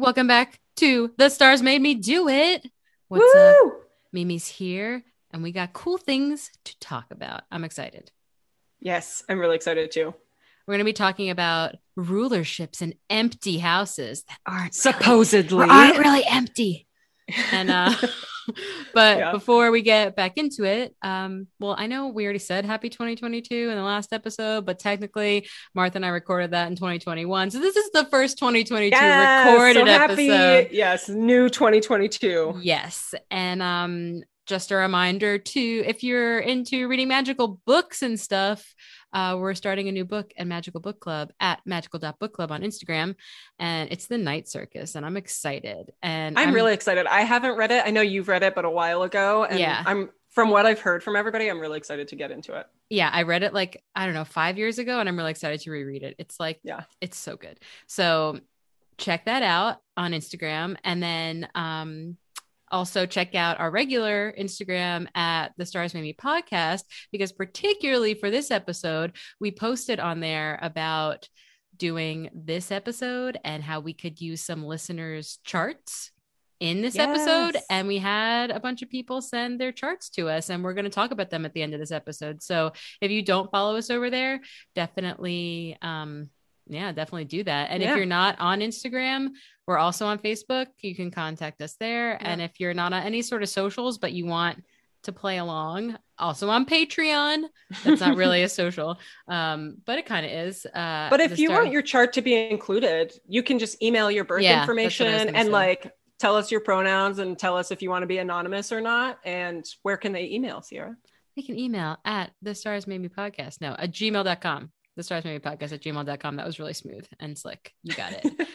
Welcome back to The Stars Made Me Do It. What's up? Mimi's here, and we got cool things to talk about. I'm excited. Yes, I'm really excited too. We're going to be talking about rulerships and empty houses that aren't supposedly really empty. And but before we get back into it, well, I know we already said happy 2022 in the last episode, but technically Martha and I recorded that in 2021. So this is the first 2022 recorded episode. Yes, new 2022. Yes. And just a reminder too, if you're into reading magical books and stuff, we're starting a new book at Magical Book Club at magical.bookclub on Instagram, and it's The Night Circus, and I'm excited. And I'm really excited. I haven't read it. I know you've read it, but a while ago. And yeah. From what I've heard from everybody, I'm really excited to get into it. Yeah. I read it like, I don't know, 5 years ago, and I'm really excited to reread it. It's like, yeah, it's so good. So check that out on Instagram. And then, also check out our regular Instagram at The Stars Made Me Podcast, because particularly for this episode, we posted on there about doing this episode and how we could use some listeners' charts in this episode. And we had a bunch of people send their charts to us, and we're going to talk about them at the end of this episode. So if you don't follow us over there, definitely, definitely do that. And if you're not on Instagram, we're also on Facebook. You can contact us there. Yeah. And if you're not on any sort of socials, but you want to play along, also on Patreon. That's not really a social, but it kind of is. But if you want your chart to be included, you can just email your birth information and like tell us your pronouns and tell us if you want to be anonymous or not. And where can they email, Ciera? They can email at thestarsmademepodcast. No, at gmail.com. thestarsmademepodcast@gmail.com. That was really smooth and slick. You got it.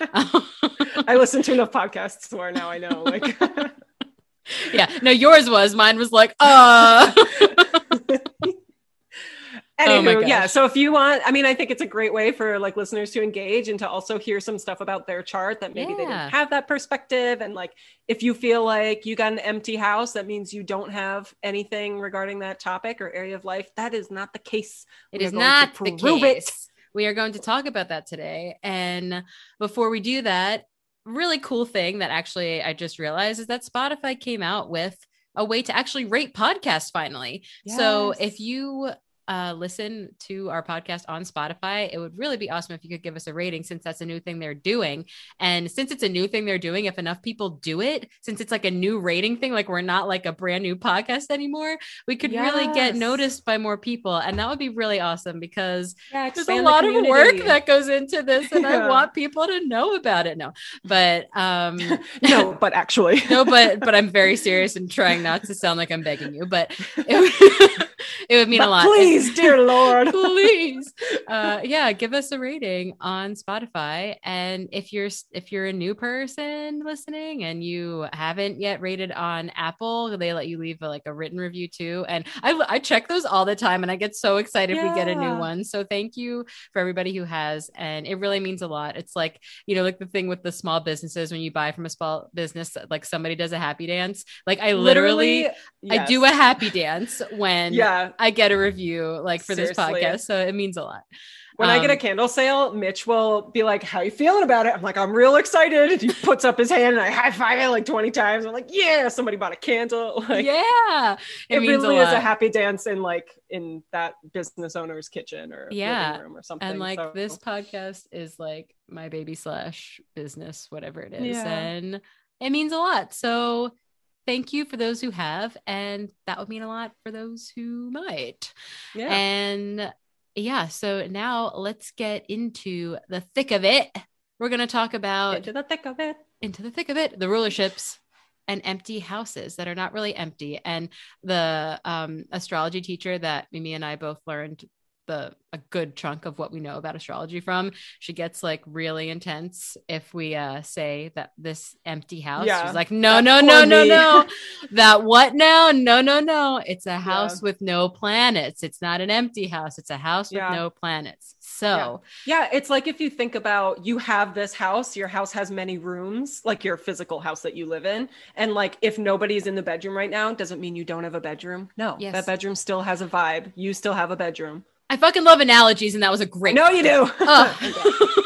I listen to enough podcasts where now I know. Like, yeah, no, yours was. Mine was like, Anywho, yeah. So if you want, I mean, I think it's a great way for like listeners to engage and to also hear some stuff about their chart that maybe they didn't have that perspective. And like, if you feel like you got an empty house, that means you don't have anything regarding that topic or area of life. That is not the case. It is not the case. We are going to talk about that today. And before we do that, really cool thing that actually I just realized is that Spotify came out with a way to actually rate podcasts finally. Yes. So if you listen to our podcast on Spotify, it would really be awesome if you could give us a rating, since that's a new thing they're doing. And since it's a new thing they're doing, if enough people do it, since it's like a new rating thing, like we're not like a brand new podcast anymore, we could really get noticed by more people. And that would be really awesome, because there's a lot of work that goes into this, and I want people to know about it. But I'm very serious and trying not to sound like I'm begging you, but it would mean a lot. Please, dear Lord, please. Give us a rating on Spotify. And if you're a new person listening and you haven't yet rated on Apple, they let you leave a written review too. And I check those all the time, and I get so excited if we get a new one. So thank you for everybody who has, and it really means a lot. It's like, you know, like the thing with the small businesses, when you buy from a small business, like somebody does a happy dance. Like I literally I do a happy dance when I get a review for this podcast. So it means a lot. When I get a candle sale, Mitch will be like, how you feeling about it? I'm like, I'm real excited. And he puts up his hand and I high five it 20 times. I'm like, yeah, somebody bought a candle. It means really is a happy dance in that business owner's kitchen or living room or something. And this podcast is my baby / business, whatever it is. Yeah. And it means a lot. So thank you for those who have, and that would mean a lot for those who might. Yeah. And so now let's get into the thick of it. We're going to talk about into the thick of it, the rulerships and empty houses that are not really empty. And the astrology teacher that Mimi and I both learned a good chunk of what we know about astrology from, she gets really intense if we say that this empty house. Yeah. She's like, no. That what now? No. It's a house with no planets. It's not an empty house. It's a house with no planets. So it's like, if you think about, you have this house, your house has many rooms, your physical house that you live in. And if nobody's in the bedroom right now, doesn't mean you don't have a bedroom. No, that bedroom still has a vibe. You still have a bedroom. I fucking love analogies, and that was a great. No, you do. Oh.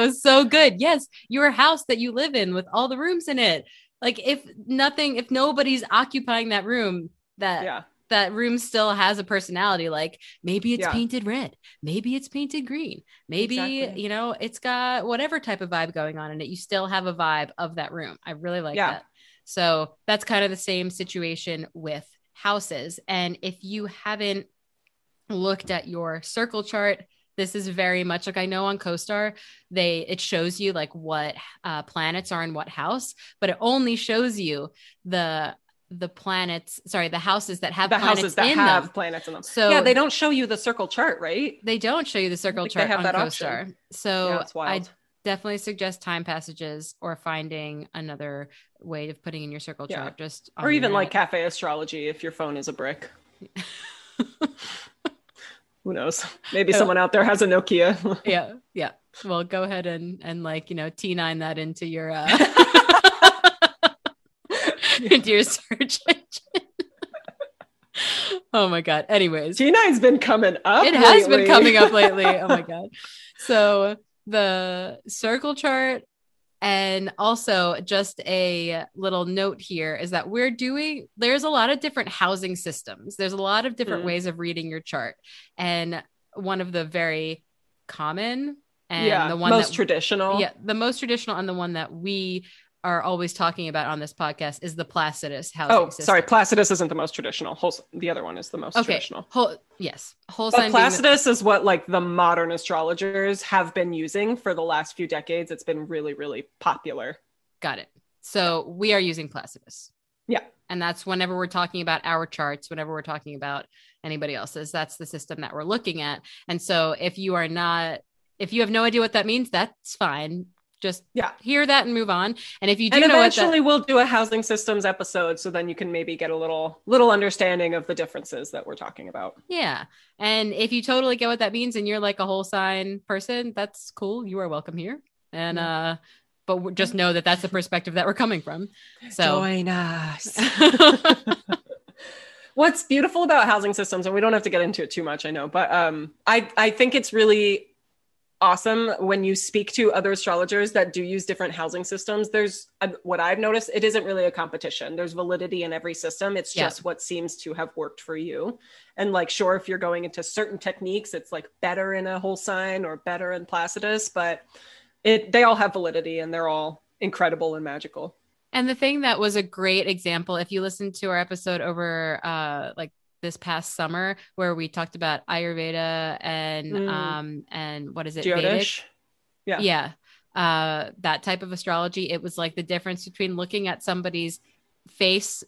That was so good. Yes. Your house that you live in with all the rooms in it. Like if nobody's occupying that room, that room still has a personality. Like maybe it's painted red, maybe it's painted green, maybe, you know, it's got whatever type of vibe going on in it. You still have a vibe of that room. I really like that. So that's kind of the same situation with houses. And if you haven't looked at your circle chart, this is very much like, I know on CoStar, it shows you like what planets are in what house, but it only shows you the houses that have planets in them. So yeah, they don't show you the circle chart, right? They don't show you the circle chart on CoStar. So yeah, I definitely suggest Time Passages or finding another way of putting in your circle chart. Just or even like Cafe Astrology if your phone is a brick. Who knows? Maybe someone out there has a Nokia. Yeah. Yeah. Well, go ahead and like, you know, T9 that into your, into your search engine. Oh my God. Anyways. T9's been coming up. It has been coming up lately. Oh my God. So the circle chart. And also just a little note here is that there's a lot of different housing systems. There's a lot of different ways of reading your chart. And one of the very common and the most traditional and the one that we are always talking about on this podcast is the Placidus housing system. Oh, sorry. Placidus isn't the most traditional. The other one is the most traditional. Yes. Whole sign. Placidus is what like the modern astrologers have been using for the last few decades. It's been really, really popular. Got it. So we are using Placidus. Yeah. And that's whenever we're talking about our charts, whenever we're talking about anybody else's, that's the system that we're looking at. And so if you have no idea what that means, that's fine. Just hear that and move on. And if you do know eventually we'll do a housing systems episode. So then you can maybe get a little understanding of the differences that we're talking about. Yeah. And if you totally get what that means and you're like a whole sign person, that's cool. You are welcome here. And, but just know that that's the perspective that we're coming from. So join us. What's beautiful about housing systems, and we don't have to get into it too much, I know, but I think it's really awesome when you speak to other astrologers that do use different housing systems. There's what I've noticed, it isn't really a competition. There's validity in every system. It's just what seems to have worked for you. And like, sure, if you're going into certain techniques, it's like better in a whole sign or better in Placidus, but they all have validity and they're all incredible and magical. And the thing that was a great example, if you listen to our episode over like this past summer where we talked about Ayurveda and and what is it, Jyotish? That type of astrology. It was like the difference between looking at somebody's face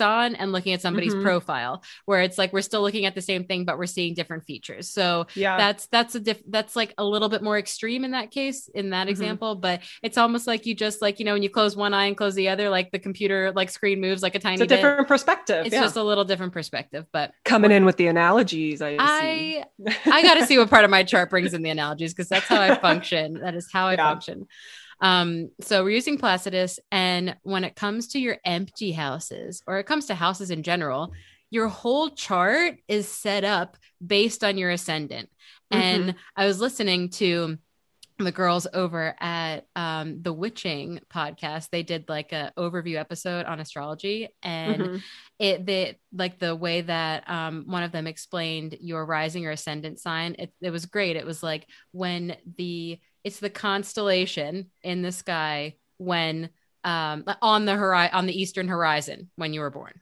on and looking at somebody's profile, where it's like we're still looking at the same thing but we're seeing different features. So that's like a little bit more extreme in that case, in that example, but it's almost like you just like, you know, when you close one eye and close the other, like the computer like screen moves like a tiny bit. It's a different perspective. It's just a little different perspective, but coming in with the analogies. I got to see what part of my chart brings in the analogies, because that's how I function. That is how I function. So we're using Placidus, and when it comes to your empty houses, or it comes to houses in general, your whole chart is set up based on your ascendant. And I was listening to the girls over at, The Witching podcast. They did like a overview episode on astrology, and the way that, one of them explained your rising or ascendant sign. It was great. It was like it's the constellation in the sky when on the eastern horizon when you were born,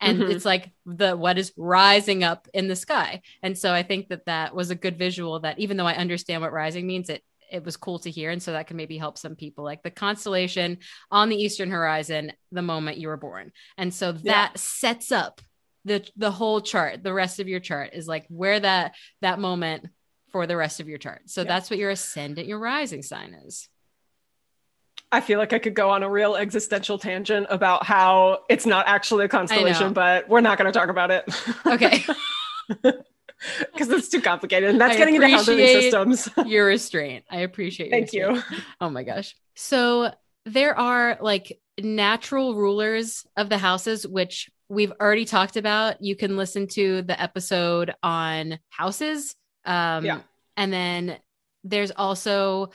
and it's like what is rising up in the sky. And so I think that was a good visual. That even though I understand what rising means, it was cool to hear, and so that can maybe help some people. Like the constellation on the eastern horizon, the moment you were born, and so that sets up the whole chart. The rest of your chart is like where that moment for the rest of your chart. So that's what your ascendant, your rising sign is. I feel like I could go on a real existential tangent about how it's not actually a constellation, but we're not going to talk about it. Okay. Because it's too complicated. And that's getting into housing systems. Your restraint. I appreciate it. Thank you. Oh my gosh. So there are like natural rulers of the houses, which we've already talked about. You can listen to the episode on houses. And then there's also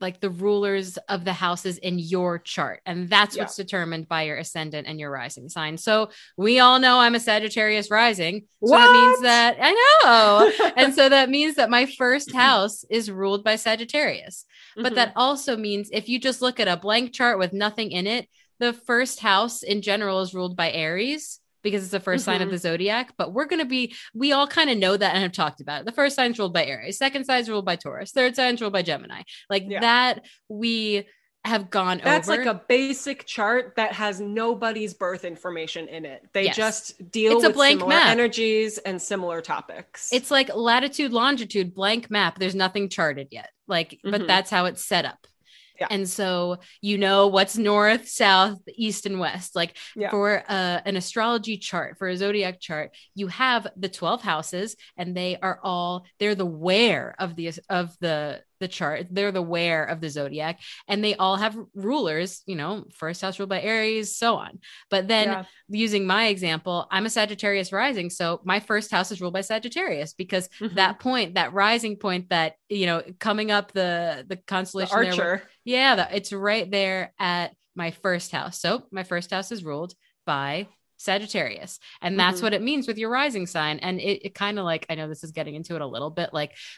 like the rulers of the houses in your chart. And that's what's determined by your ascendant and your rising sign. So we all know I'm a Sagittarius rising. So that means that I know. And so that means that my first house is ruled by Sagittarius. But that also means if you just look at a blank chart with nothing in it, the first house in general is ruled by Aries, because it's the first sign of the zodiac, but we all kind of know that and have talked about it. The first sign's ruled by Aries, second sign's ruled by Taurus, third sign's ruled by Gemini. That we have gone That's over. That's like a basic chart that has nobody's birth information in it. They just deal with similar energies and similar topics. It's like latitude, longitude, blank map. There's nothing charted yet. But that's how it's set up. Yeah. And so, you know, what's north, south, east, and west, for an astrology chart, for a zodiac chart, you have the 12 houses, and they're the where of the chart. They're the where of the zodiac, and they all have rulers, you know, first house ruled by Aries, so on. But then using my example, I'm a Sagittarius rising. So my first house is ruled by Sagittarius, because that point, that rising point that, you know, coming up the constellation, the Archer. It's right there at my first house. So my first house is ruled by Sagittarius. And that's what it means with your rising sign. And it kind of I know this is getting into it a little bit,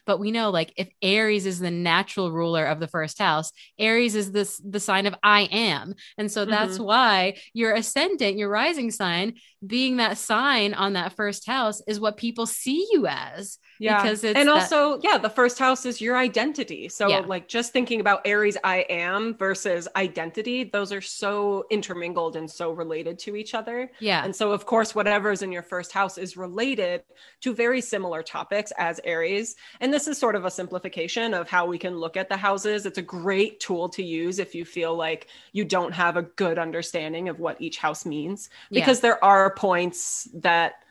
but we know, if Aries is the natural ruler of the first house, Aries is the sign of I am. And so that's why your ascendant, your rising sign, being that sign on that first house is what people see you as. Yeah. Because the first house is your identity. So just thinking about Aries, I am versus identity, those are so intermingled and so related to each other. Yeah. And so of course, whatever's in your first house is related to very similar topics as Aries. And this is sort of a simplification of how we can look at the houses. It's a great tool to use if you feel like you don't have a good understanding of what each house means, because there are points that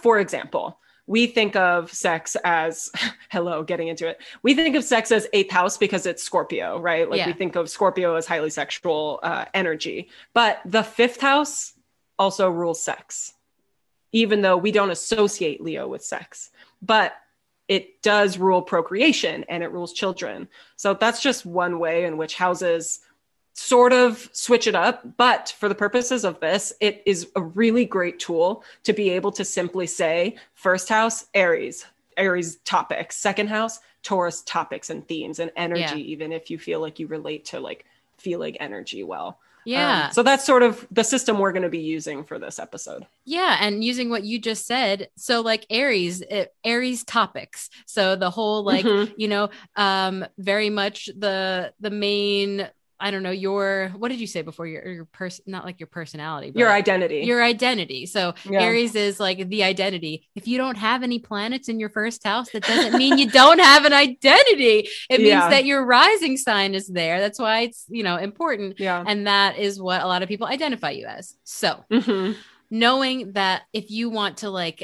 for example, we think of sex as, getting into it. We think of sex as eighth house because it's Scorpio, right? We think of Scorpio as highly sexual energy, but the fifth house also rules sex, even though we don't associate Leo with sex, but it does rule procreation and it rules children. So that's just one way in which houses sort of switch it up. But for the purposes of this, it is a really great tool to be able to simply say first house, Aries topics, second house, Taurus topics and themes and energy, even if you feel like you relate to feeling energy well. Yeah. So that's sort of the system we're going to be using for this episode. Yeah. And using what you just said. So Aries topics. So the whole, very much the main, I don't know, what did you say before your person, not your personality, but your identity, So Aries is the identity. If you don't have any planets in your first house, that doesn't mean you don't have an identity. It means that your rising sign is there. That's why it's, important. Yeah. And that is what a lot of people identify you as. So knowing that if you want to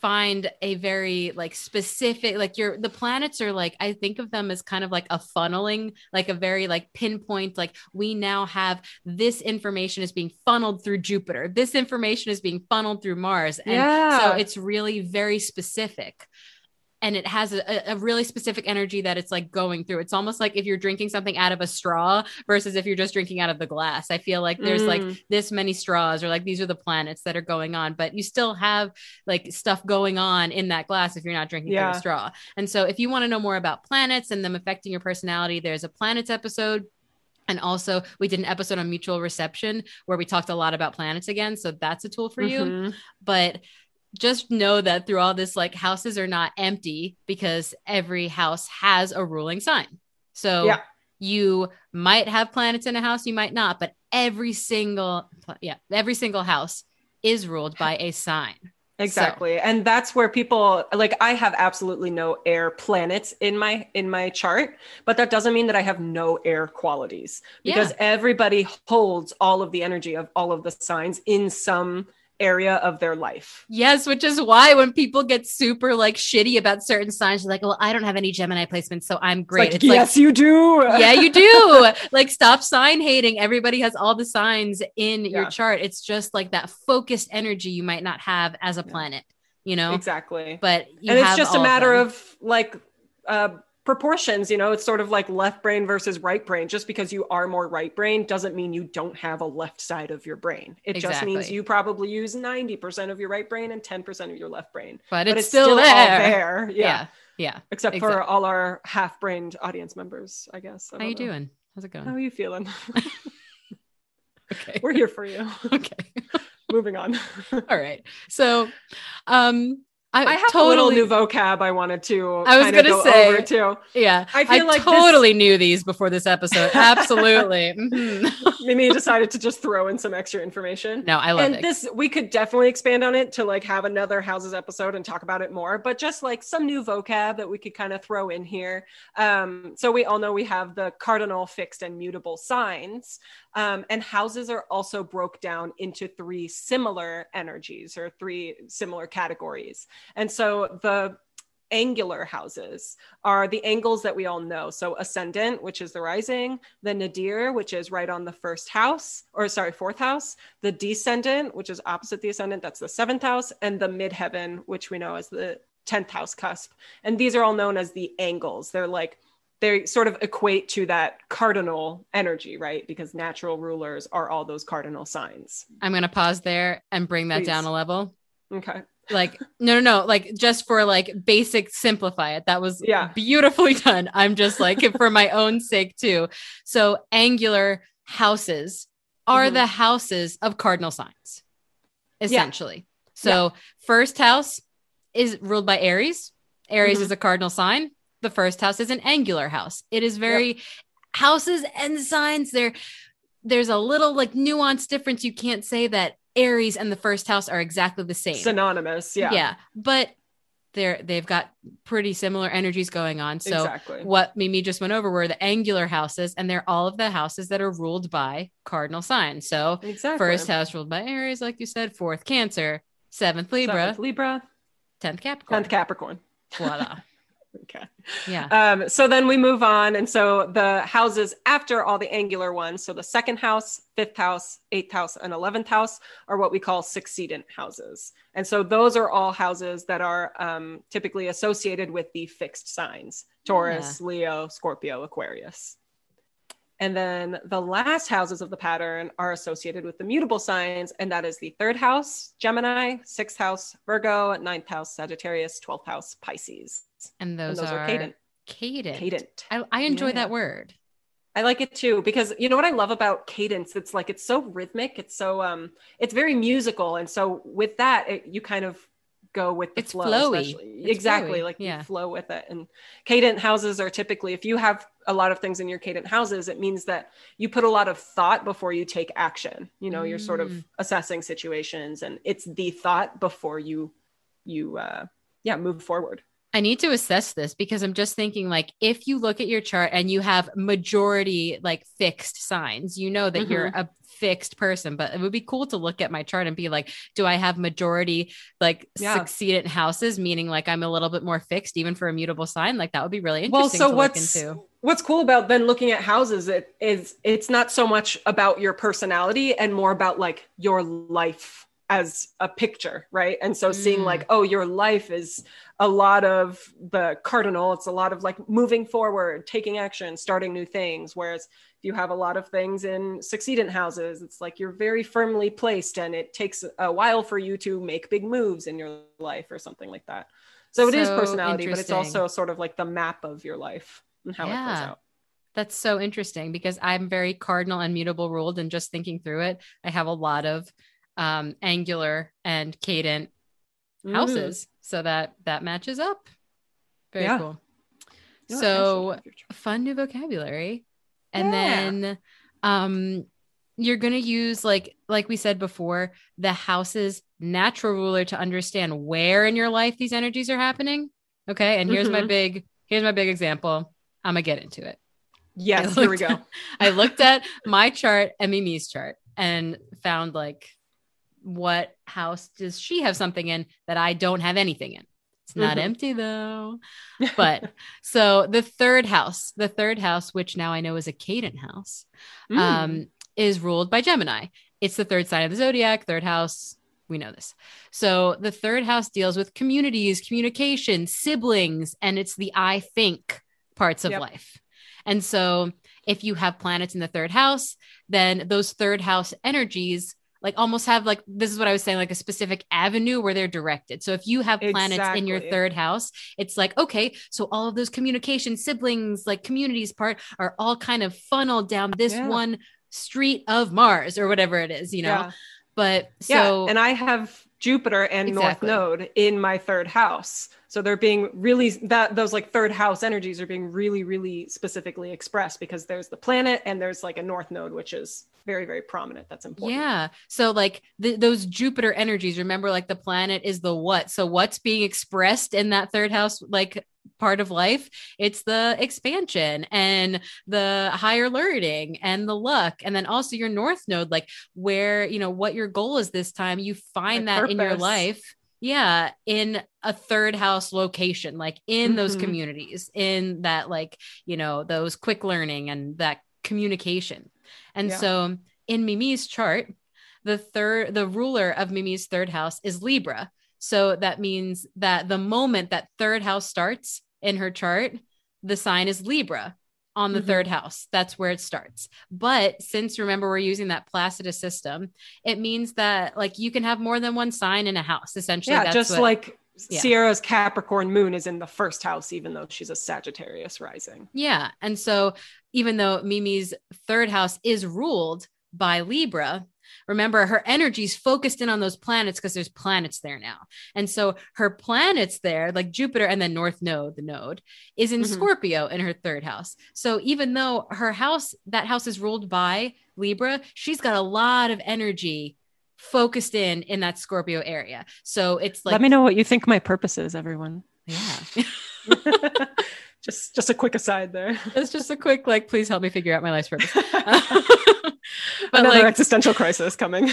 find a very specific, the planets are I think of them as kind of a funneling, a very pinpoint, we now have this information is being funneled through Jupiter. This information is being funneled through Mars. And so it's really very specific. And it has a really specific energy that it's going through. It's almost like if you're drinking something out of a straw versus if you're just drinking out of the glass. I feel like there's this many straws or these are the planets that are going on, but you still have stuff going on in that glass if you're not drinking through a straw. And so if you want to know more about planets and them affecting your personality, there's a planets episode. And also we did an episode on mutual reception where we talked a lot about planets again. So that's a tool for you. But just know that through all this, houses are not empty because every house has a ruling sign. So you might have planets in a house, you might not, but every single house is ruled by a sign. Exactly. So. And that's where people I have absolutely no air planets in my chart, but that doesn't mean that I have no air qualities because everybody holds all of the energy of all of the signs in some area of their life. Yes, which is why when people get super shitty about certain signs, well, I don't have any Gemini placements, so I'm great. It's yes, you do. Yeah, you do. Stop sign hating. Everybody has all the signs in your chart. It's just that focused energy you might not have as a planet, Exactly. But it's just a matter of proportions, you know, it's sort of like left brain versus right brain. Just because you are more right brain doesn't mean you don't have a left side of your brain. It just means you probably use 90% of your right brain and 10% of your left brain. But it's still there. All there. Yeah. Except for all our half-brained audience members, I guess. How you doing? How's it going? How are you feeling? Okay. We're here for you. Okay. Moving on. All right. So, I have a little new vocab I wanted to over too. Yeah. I knew these before this episode. Absolutely. Mm-hmm. Mimi decided to just throw in some extra information. No, I love it. And this, we could definitely expand on it to like have another houses episode and talk about it more, but just like some new vocab that we could kind of throw in here. So we all know we have the cardinal, fixed, and mutable signs. And houses are also broke down into three similar energies or three similar categories. And so the angular houses are the angles that we all know. So ascendant, which is the rising, the nadir, which is right on the fourth house, the descendant, which is opposite the ascendant, that's the seventh house, and the midheaven, which we know as the 10th house cusp. And these are all known as the angles. They sort of equate to that cardinal energy, right? Because natural rulers are all those cardinal signs. I'm going to pause there and bring that down a level. Okay. Like, no. Like just for like basic simplify it. That was beautifully done. I'm just like for my own sake too. So angular houses are the houses of cardinal signs, essentially. Yeah. So first house is ruled by Aries. Aries is a cardinal sign. The first house is an angular house. It is very houses and signs. There's a little like nuanced difference. You can't say that Aries and the first house are exactly the same. Synonymous. Yeah. Yeah. But they've got pretty similar energies going on. So what Mimi just went over were the angular houses, and they're all of the houses that are ruled by cardinal signs. So first house ruled by Aries, like you said, fourth Cancer, seventh Libra, 10th Capricorn. Voila. Okay. Yeah. So then we move on. And so the houses after all the angular ones, so the second house, fifth house, eighth house, and 11th house are what we call sexcedent houses. And so those are all houses that are typically associated with the fixed signs, Taurus, Leo, Scorpio, Aquarius. And then the last houses of the pattern are associated with the mutable signs. And that is the third house, Gemini, sixth house, Virgo, ninth house, Sagittarius, 12th house, Pisces. And those are cadent. Cadent. I enjoy that word. I like it too, because you know what I love about cadence? It's like, it's so rhythmic. It's so, it's very musical. And so with that, you kind of go with the flow. Flowy. Exactly. Flowy. Like you flow with it. And cadent houses are typically, if you have a lot of things in your cadent houses, it means that you put a lot of thought before you take action. You know, you're sort of assessing situations, and it's the thought before you move forward. I need to assess this, because I'm just thinking like, if you look at your chart and you have majority like fixed signs, you know that you're a fixed person, but it would be cool to look at my chart and be like, do I have majority like sexcedent houses? Meaning like I'm a little bit more fixed even for a mutable sign. Like that would be really interesting to look into. What's cool about then looking at houses it's not so much about your personality and more about like your life as a picture, right? And so seeing like, oh, your life is a lot of the cardinal. It's a lot of like moving forward, taking action, starting new things. Whereas if you have a lot of things in sexcedent houses, it's like you're very firmly placed and it takes a while for you to make big moves in your life or something like that. So it is personality, but it's also sort of like the map of your life and how it plays out. That's so interesting, because I'm very cardinal and mutable ruled, and just thinking through it, I have a lot of angular and cadent houses. So that matches up. Very cool. No, so fun new vocabulary. And then you're going to use like we said before, the house's natural ruler to understand where in your life these energies are happening. Okay. And here's my big example. I'm going to get into it. Yes. Here we go. I looked at my chart and Mimi's chart and found like, what house does she have something in that I don't have anything in? It's not empty though. But so the third house, which now I know is a cadent house, is ruled by Gemini. It's the third sign of the zodiac, third house. We know this. So the third house deals with communities, communication, siblings, and it's the I think parts of life. And so if you have planets in the third house, then those third house energies like almost have like, this is what I was saying, like a specific avenue where they're directed. So if you have planets in your third house, it's like, okay, so all of those communication siblings, like communities part are all kind of funneled down this one street of Mars or whatever it is, you know? But so, and I have Jupiter and North Node in my third house. So they're being really, that those like third house energies are being really, really specifically expressed because there's the planet and there's like a North Node, which is very, very prominent. That's important. Yeah. So like those Jupiter energies, remember like the planet is the what. So what's being expressed in that third house, like part of life, it's the expansion and the higher learning and the luck. And then also your North Node, like where, you know, what your goal is this time, you find that purpose in your life. Yeah. In a third house location, like in those communities, in that, like, you know, those quick learning and that communication. And so in Mimi's chart, the ruler of Mimi's third house is Libra. So that means that the moment that third house starts in her chart, the sign is Libra on the third house. That's where it starts. But since, remember, we're using that Placidus system, it means that like you can have more than one sign in a house. Essentially, that's just what, like Ciera's Capricorn moon is in the first house, even though she's a Sagittarius rising. Yeah. And so even though Mimi's third house is ruled by Libra, remember, her energy's focused in on those planets because there's planets there now. And so her planets there, like Jupiter and then North Node, the node is in Scorpio in her third house. So even though her house, that house is ruled by Libra, she's got a lot of energy focused in that Scorpio area. So it's like, let me know what you think my purpose is, everyone. Yeah. Just a quick aside there. That's just a quick, like, please help me figure out my life's purpose. But another like, existential crisis coming.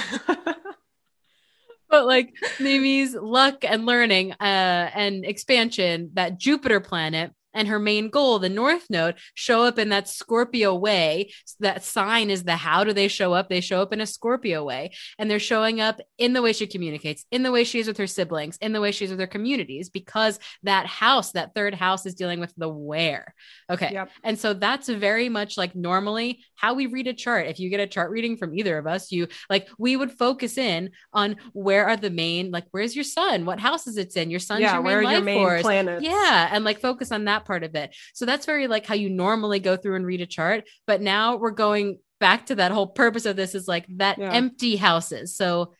But like Mimi's luck and learning and expansion, that Jupiter planet and her main goal, the North Node, show up in that Scorpio way. So that sign is the how do they show up? They show up in a Scorpio way. And they're showing up in the way she communicates, in the way she is with her siblings, in the way she is with her communities, because that house, that third house is dealing with the where. Okay. Yep. And so that's very much like normally how we read a chart. If you get a chart reading from either of us, you like, we would focus in on where are the main, like, where's your sun? What houses it's in? Your sun's your main life force. Planets. Yeah. And like focus on that part of it. So that's very like how you normally go through and read a chart, but now we're going back to that whole purpose of this is like that empty houses. So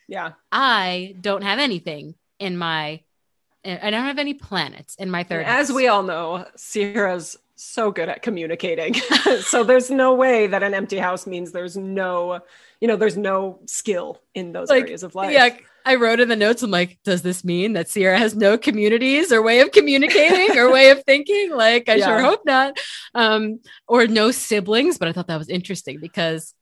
I don't have anything in my, I don't have any planets in my third house. As we all know, Ciera's so good at communicating. So there's no way that an empty house means there's no, you know, there's no skill in those like, areas of life. Yeah. I wrote in the notes, I'm like, does this mean that Ciera has no communities or way of communicating or way of thinking? Like, I sure hope not. Or no siblings, but I thought that was interesting because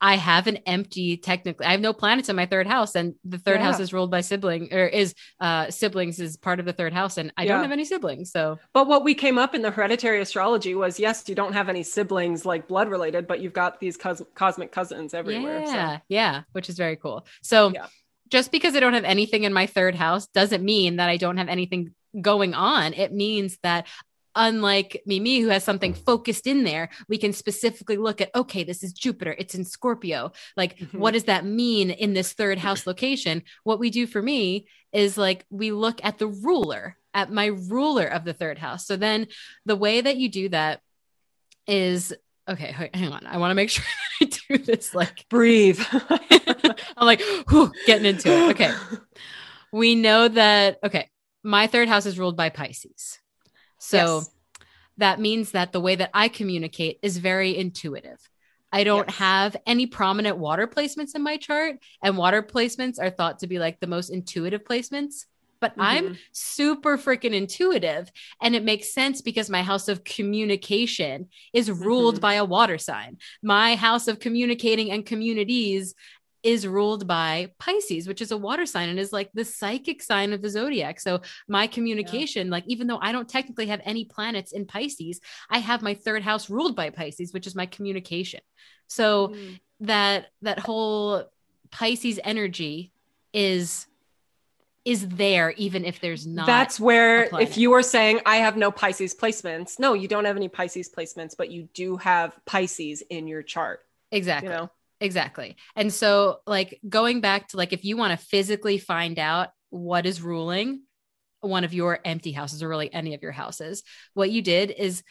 I have an empty, technically, I have no planets in my third house and the third house is ruled by sibling or is siblings is part of the third house and I don't have any siblings. So, but what we came up in the hereditary astrology was, yes, you don't have any siblings like blood related, but you've got these cosmic cousins everywhere. Yeah. So. Yeah. Which is very cool. So just because I don't have anything in my third house doesn't mean that I don't have anything going on. It means that unlike Mimi, who has something focused in there, we can specifically look at, okay, this is Jupiter. It's in Scorpio. Like, what does that mean in this third house location? What we do for me is like, we look at the ruler, at my ruler of the third house. So then the way that you do that is, okay, hang on. I want to make sure I do this, like breathe. I'm like, whew, getting into it. Okay. We know that, okay, my third house is ruled by Pisces. So that means that the way that I communicate is very intuitive. I don't have any prominent water placements in my chart, and water placements are thought to be like the most intuitive placements. But I'm super freaking intuitive. And it makes sense because my house of communication is ruled by a water sign. My house of communicating and communities is ruled by Pisces, which is a water sign and is like the psychic sign of the zodiac. So my communication, like, even though I don't technically have any planets in Pisces, I have my third house ruled by Pisces, which is my communication. So that whole Pisces energy is is there, even if there's not. That's where, if you were saying, I have no Pisces placements. No, you don't have any Pisces placements, but you do have Pisces in your chart. Exactly. You know? Exactly. And so like going back to like, if you want to physically find out what is ruling one of your empty houses or really any of your houses, what you did is,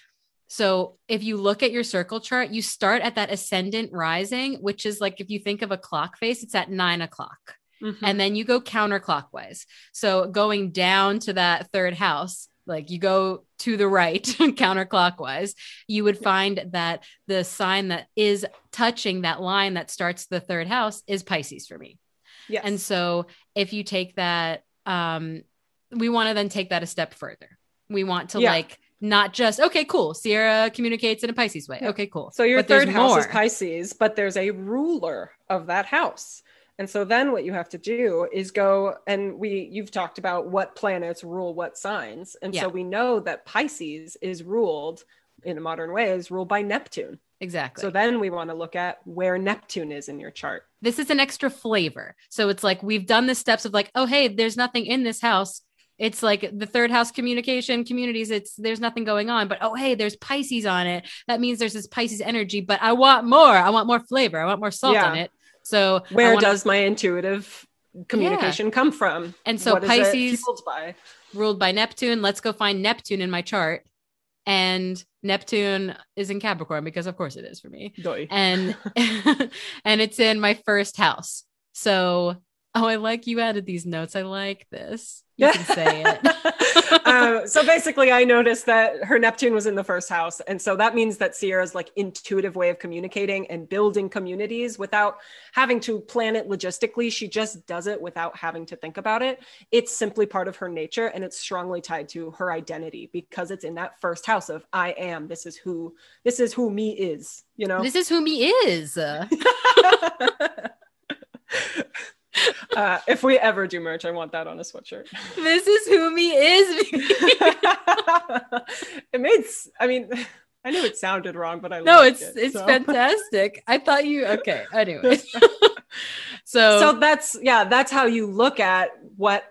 so if you look at your circle chart, you start at that ascendant rising, which is like, if you think of a clock face, it's at 9 o'clock. Mm-hmm. And then you go counterclockwise. So going down to that third house, like you go to the right counterclockwise, you would find that the sign that is touching that line that starts the third house is Pisces for me. Yes. And so if you take that, we want to then take that a step further. We want to like, not just, okay, cool. Ciera communicates in a Pisces way. Yeah. Okay, cool. So your third house is Pisces, but there's a ruler of that house. And so then what you have to do is go and you've talked about what planets rule what signs. And so we know that Pisces is ruled in a modern way is ruled by Neptune. Exactly. So then we want to look at where Neptune is in your chart. This is an extra flavor. So it's like, we've done the steps of like, oh, hey, there's nothing in this house. It's like the third house communication communities. There's nothing going on, but oh, hey, there's Pisces on it. That means there's this Pisces energy, but I want more. I want more flavor. I want more salt on it. So where does my intuitive communication come from? And so Pisces ruled by Neptune. Let's go find Neptune in my chart. And Neptune is in Capricorn because of course it is for me. Doy. And, and it's in my first house. So, oh, I like you added these notes. I like this. You can say it. So basically I noticed that her Neptune was in the first house. And so that means that Ciera's like intuitive way of communicating and building communities without having to plan it logistically. She just does it without having to think about it. It's simply part of her nature. And it's strongly tied to her identity because it's in that first house of I am, this is who me is, you know, this is who me is. If we ever do merch, I want that on a sweatshirt. This is who me is. I mean, I knew it sounded wrong, but it's fantastic. I thought okay. Anyway. so that's how you look at what,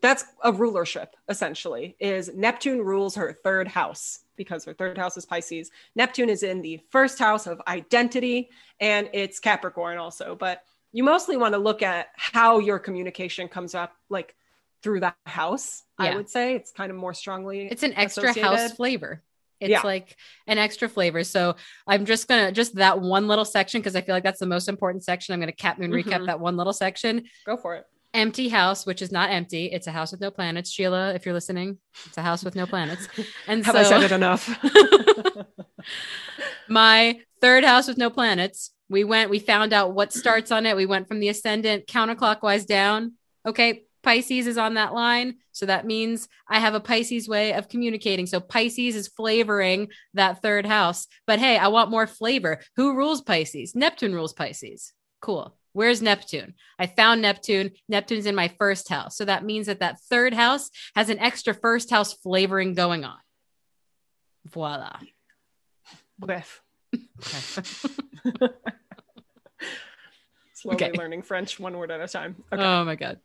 that's a rulership essentially is Neptune rules her third house because her third house is Pisces. Neptune is in the first house of identity and it's Capricorn also, but you mostly want to look at how your communication comes up, like through that house. Yeah. I would say it's kind of more strongly. It's an extra house flavor. It's like an extra flavor. So I'm just going to that one little section, because I feel like that's the most important section. I'm going to cap moon recap that one little section. Go for it. Empty house, which is not empty. It's a house with no planets. Sheila, if you're listening, it's a house with no planets. And have I said it enough? My third house with no planets. We found out what starts on it. We went from the ascendant counterclockwise down. Okay. Pisces is on that line. So that means I have a Pisces way of communicating. So Pisces is flavoring that third house, but hey, I want more flavor. Who rules Pisces? Neptune rules Pisces. Cool. Where's Neptune? I found Neptune. Neptune's in my first house. So that means that third house has an extra first house flavoring going on. Voila. Bref. Okay. Slowly learning French one word at a time. Okay. Oh my God.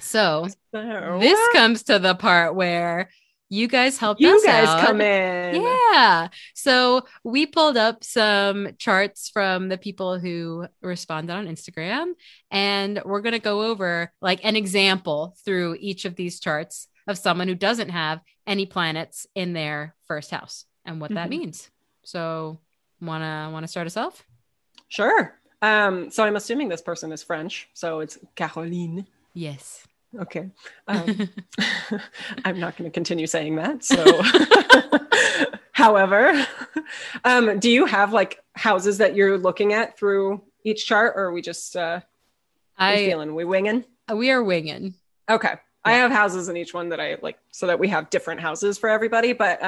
So this comes to the part where you guys helped us out. You guys come in. Yeah. So we pulled up some charts from the people who responded on Instagram, and we're going to go over like an example through each of these charts of someone who doesn't have any planets in their first house and what that means. So want to start us off? Sure. So I'm assuming this person is French. So it's Caroline. Yes. Okay. I'm not going to continue saying that. So however, do you have like houses that you're looking at through each chart, or are we just, we winging? We are winging. Okay. Yeah. I have houses in each one that I like so that we have different houses for everybody. But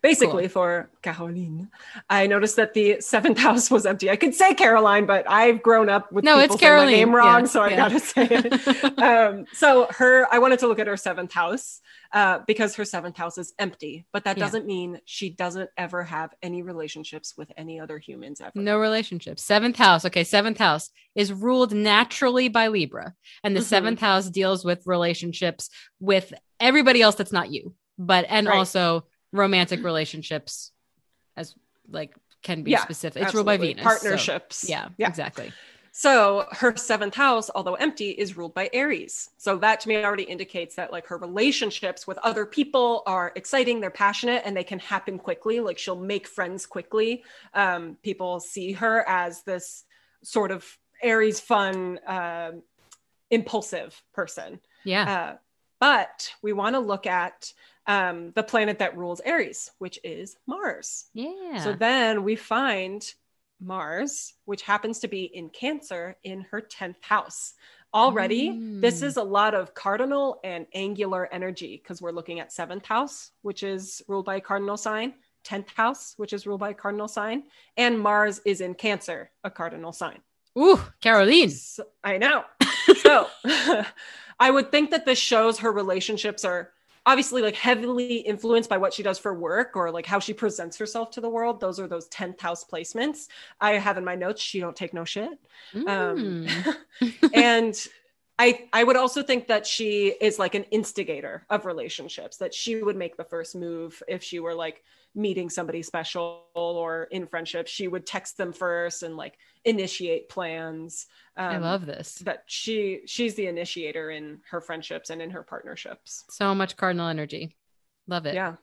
basically cool. For Caroline, I noticed that the seventh house was empty. I could say Caroline, but I've grown up with people saying my name wrong, so I gotta say it. I wanted to look at her seventh house because her seventh house is empty, but that doesn't mean she doesn't ever have any relationships with any other humans ever. No relationships. Seventh house. Okay. Seventh house is ruled naturally by Libra. And the seventh house deals with relationships with everybody else that's not you, but also romantic relationships as like can be specific. It's ruled by Venus. Partnerships. So, yeah, exactly. So her seventh house, although empty, is ruled by Aries. So that to me already indicates that like her relationships with other people are exciting, they're passionate, and they can happen quickly. Like she'll make friends quickly. People see her as this sort of Aries fun, impulsive person. Yeah. But we want to look at the planet that rules Aries, which is Mars. Yeah. So then we find Mars, which happens to be in Cancer in her 10th house. Already, this is a lot of cardinal and angular energy because we're looking at 7th house, which is ruled by a cardinal sign, 10th house, which is ruled by a cardinal sign, and Mars is in Cancer, a cardinal sign. Ooh, Caroline. So, I know. So I would think that this shows her relationships are obviously like heavily influenced by what she does for work or like how she presents herself to the world. Those are those 10th house placements. I have in my notes, she don't take no shit. And I would also think that she is like an instigator of relationships, that she would make the first move if she were like meeting somebody special or in friendship, she would text them first and like initiate plans. I love this. But she's the initiator in her friendships and in her partnerships. So much cardinal energy. Love it. Yeah.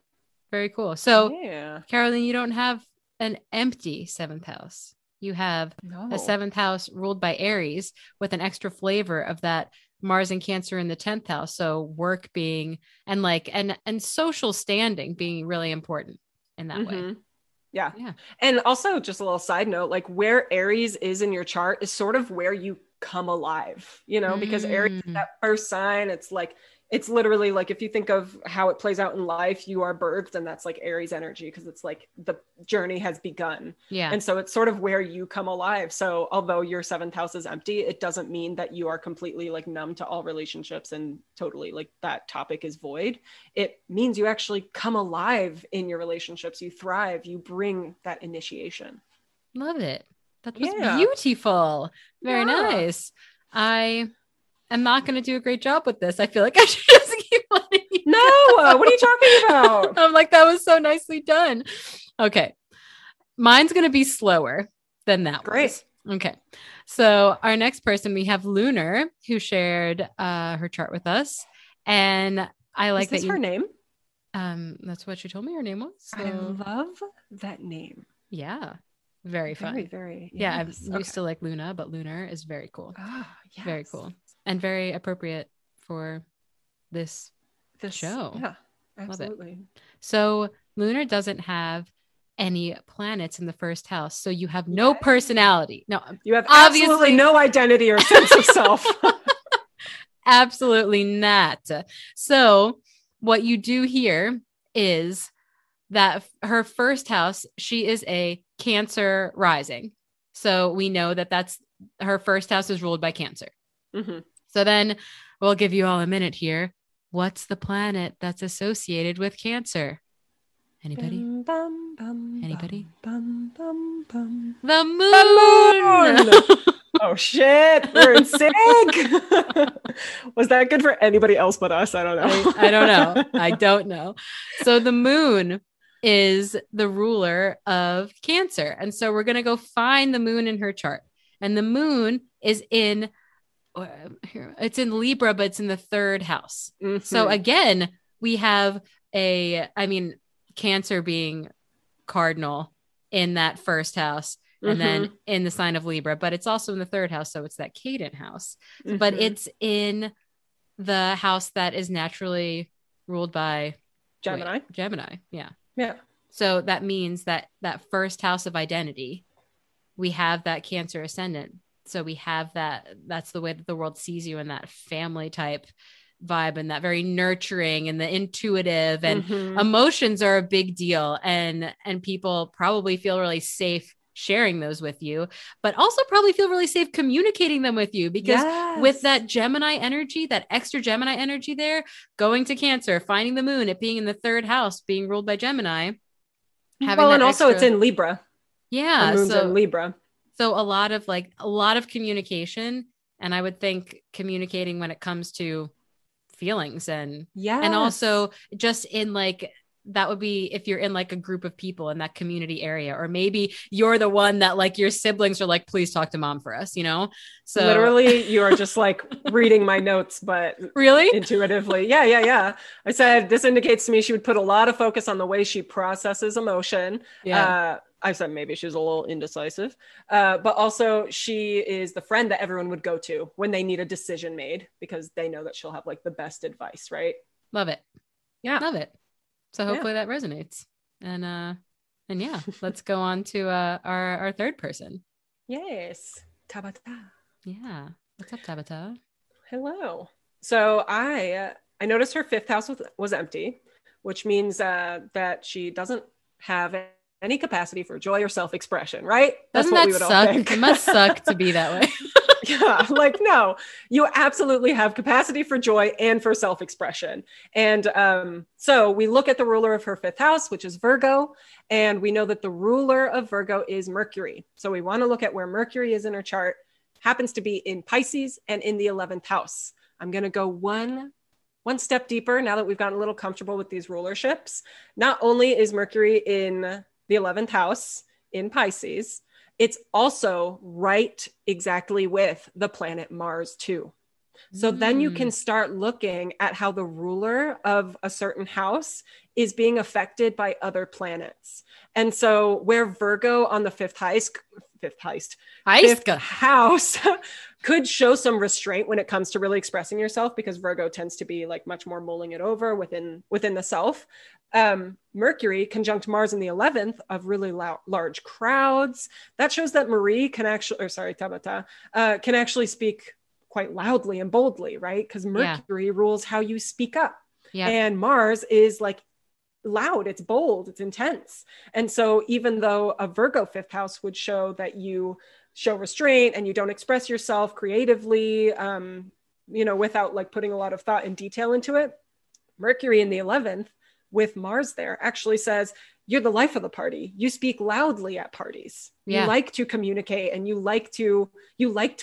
Very cool. So Caroline, you don't have an empty seventh house. You have a seventh house ruled by Aries with an extra flavor of that Mars and Cancer in the 10th house. So work being, and social standing being really important in that way. Yeah. And also just a little side note, like where Aries is in your chart is sort of where you come alive, because Aries is that first sign. It's like, it's literally like, if you think of how it plays out in life, you are birthed and that's like Aries energy. Cause it's like the journey has begun. Yeah. And so it's sort of where you come alive. So although your seventh house is empty, it doesn't mean that you are completely like numb to all relationships and totally like that topic is void. It means you actually come alive in your relationships. You thrive, you bring that initiation. Love it. That was beautiful. Very nice. I'm not going to do a great job with this. I feel like I should just keep letting you know. What are you talking about? I'm like, that was so nicely done. Okay. Mine's going to be slower than that. Great. One. Okay. So our next person, we have Lunar, who shared her chart with us. And I like that. Is this her name? That's what she told me her name was. So. I love that name. Yeah. Very fun. Very, very. Yeah. I'm used to like Luna, but Lunar is very cool. Oh, yes. Very cool. And very appropriate for this show. Yeah, absolutely. So Lunar doesn't have any planets in the first house. So you have no personality. No, you have absolutely no identity or sense of self. Absolutely not. So what you do here is that her first house, she is a Cancer rising. So we know that that's her first house is ruled by Cancer. Mm-hmm. So then we'll give you all a minute here. What's the planet that's associated with Cancer? Anybody? Bum, bum, anybody? Bum, bum, bum, bum. The moon! Oh shit, we're in sync. Was that good for anybody else but us? I don't know. I don't know. So the moon is the ruler of Cancer. And so we're going to go find the moon in her chart. And the moon is in Libra, but it's in the third house. Mm-hmm. So again, we have Cancer being cardinal in that first house and then in the sign of Libra, but it's also in the third house. So it's that cadent house, but it's in the house that is naturally ruled by Gemini. Yeah. Yeah. So that means that first house of identity, we have that Cancer ascendant. So we have that's the way that the world sees you in that family type, vibe and that very nurturing and the intuitive, and emotions are a big deal. And people probably feel really safe sharing those with you, but also probably feel really safe communicating them with you, because with that Gemini energy, that extra Gemini energy there, going to Cancer, finding the moon, it being in the third house, being ruled by Gemini. Having well, and extra... also it's in Libra. Yeah. The moon's in Libra. So a lot of communication. And I would think communicating when it comes to feelings and, and also just in like, that would be if you're in like a group of people in that community area, or maybe you're the one that like your siblings are like, please talk to mom for us, you know? So literally you are just like reading my notes, but really intuitively. Yeah. I said, this indicates to me she would put a lot of focus on the way she processes emotion. I said maybe she's a little indecisive, but also she is the friend that everyone would go to when they need a decision made, because they know that she'll have like the best advice, right? Love it. Yeah. Love it. So hopefully that resonates. And yeah, let's go on to our third person. Yes. Tabata. Yeah. What's up, Tabata? Hello. So I noticed her fifth house was empty, which means that she doesn't have any capacity for joy or self-expression, right? That's what we would all think. It must suck to be that way. Yeah, like, no, you absolutely have capacity for joy and for self-expression. And so we look at the ruler of her fifth house, which is Virgo, and we know that the ruler of Virgo is Mercury. So we want to look at where Mercury is in her chart, happens to be in Pisces and in the 11th house. I'm going to go one step deeper now that we've gotten a little comfortable with these rulerships. Not only is Mercury in the 11th house in Pisces, it's also right exactly with the planet Mars too. So then you can start looking at how the ruler of a certain house is being affected by other planets. And so where Virgo on the fifth house could show some restraint when it comes to really expressing yourself, because Virgo tends to be like much more mulling it over within the self. Mercury conjunct Mars in the 11th of really large crowds. That shows that Tabata, can actually speak quite loudly and boldly, right? Because Mercury rules how you speak up. Yeah. And Mars is like loud, it's bold, it's intense. And so even though a Virgo fifth house would show that you show restraint and you don't express yourself creatively, without like putting a lot of thought and detail into it, Mercury in the 11th with Mars there actually says, you're the life of the party. You speak loudly at parties. Yeah. You like to communicate and you like to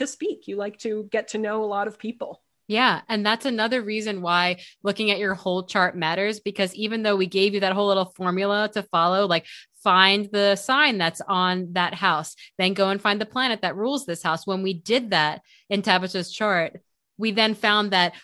speak. You like to get to know a lot of people. Yeah. And that's another reason why looking at your whole chart matters, because even though we gave you that whole little formula to follow, like find the sign that's on that house, then go and find the planet that rules this house. When we did that in Tabitha's chart, we then found that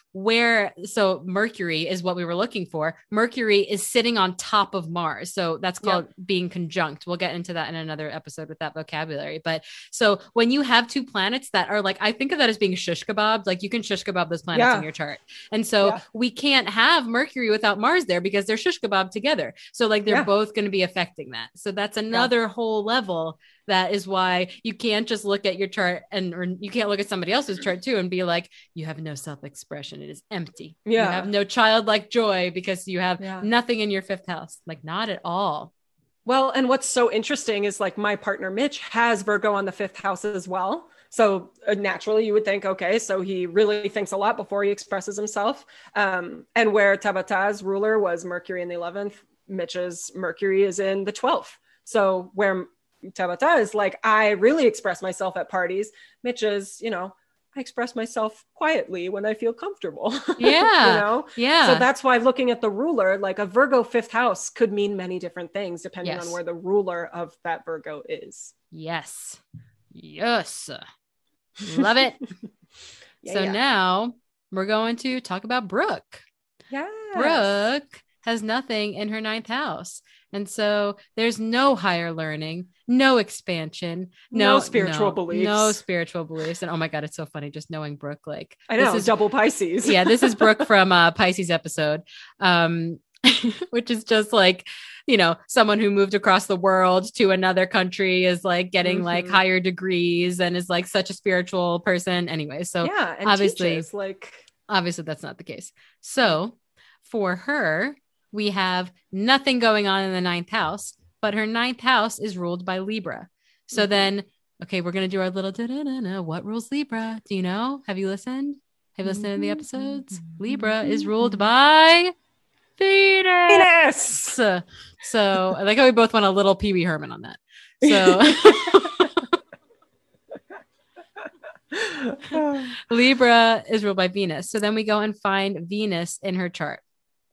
so Mercury is what we were looking for. Mercury is sitting on top of Mars. So that's called being conjunct. We'll get into that in another episode with that vocabulary. But so when you have two planets that are like, I think of that as being shish kebabs, like you can shish kebab those planets in your chart. And so we can't have Mercury without Mars there, because they're shish kebab together. So like they're both going to be affecting that. So that's another whole level. That is why you can't just look at your chart or you can't look at somebody else's chart too and be like, you have no self-expression. It is empty. Yeah. You have no childlike joy because you have nothing in your fifth house. Like not at all. Well, and what's so interesting is like my partner, Mitch, has Virgo on the fifth house as well. So naturally you would think, okay, so he really thinks a lot before he expresses himself. And where Tabata's ruler was Mercury in the 11th, Mitch's Mercury is in the 12th. So where Tabata is like, I really express myself at parties. Mitch is, I express myself quietly when I feel comfortable. Yeah. So that's why looking at the ruler, like a Virgo fifth house could mean many different things depending on where the ruler of that Virgo is. Yes. Love it. Now we're going to talk about Brooke. Yeah. Brooke has nothing in her ninth house. And so there's no higher learning, no expansion, no spiritual beliefs. And oh my God, it's so funny. Just knowing Brooke, like I know, this is double Pisces. Yeah. This is Brooke from Pisces episode, which is just like, someone who moved across the world to another country is like getting like higher degrees and is like such a spiritual person anyway. So and obviously teaches, like Obviously, that's not the case. So for her, we have nothing going on in the ninth house, but her ninth house is ruled by Libra. So then, okay, we're going to do our little da-da-da-da. What rules Libra? Do you know? Have you listened? Have you listened to the episodes? Libra is ruled by Venus. So I like how we both went a little Pee Wee Herman on that. So Libra is ruled by Venus. So then we go and find Venus in her chart.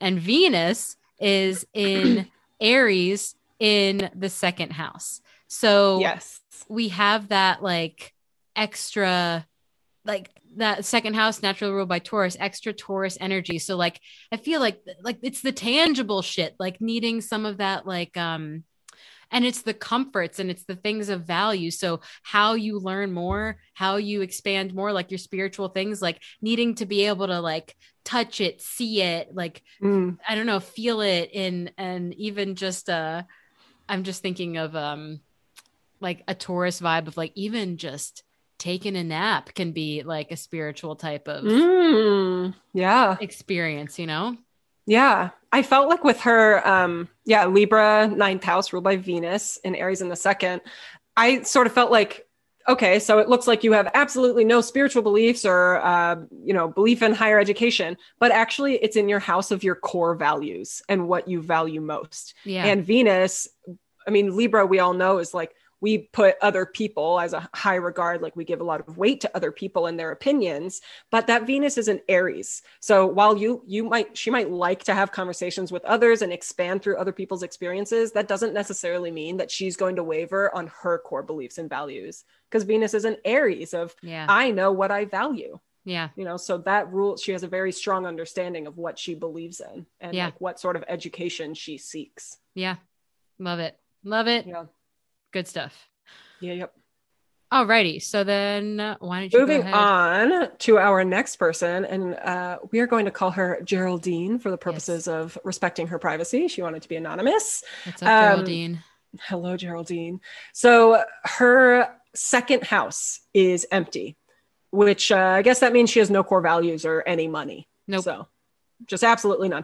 And Venus is in Aries in the second house. So yes, we have that like extra, like that second house naturally ruled by Taurus, extra Taurus energy. So like, I feel like it's the tangible shit, like needing some of that, like, and it's the comforts and it's the things of value. So how you learn more, how you expand more, like your spiritual things, like needing to be able to like touch it, see it, like, I don't know, feel it in, and even just, I'm just thinking of, like a Taurus vibe of like, even just taking a nap can be like a spiritual type of experience, you know? Yeah. I felt like with her, Libra, ninth house ruled by Venus and Aries in the second, I sort of felt like, okay, so it looks like you have absolutely no spiritual beliefs or, belief in higher education, but actually it's in your house of your core values and what you value most. Yeah. And Venus, I mean, Libra, we all know is like, we put other people as a high regard, like we give a lot of weight to other people and their opinions, but that Venus is an Aries. So while she might like to have conversations with others and expand through other people's experiences, that doesn't necessarily mean that she's going to waver on her core beliefs and values, because Venus is an Aries of, I know what I value. Yeah. You know, so that rule, she has a very strong understanding of what she believes in and like what sort of education she seeks. Yeah. Love it. Love it. Yeah. Good stuff. Yeah. Yep. Alrighty. So then why don't you go on to our next person, and we are going to call her Geraldine for the purposes of respecting her privacy. She wanted to be anonymous. What's up, Geraldine? Hello, Geraldine. So her second house is empty, which I guess that means she has no core values or any money. Nope. So just absolutely none.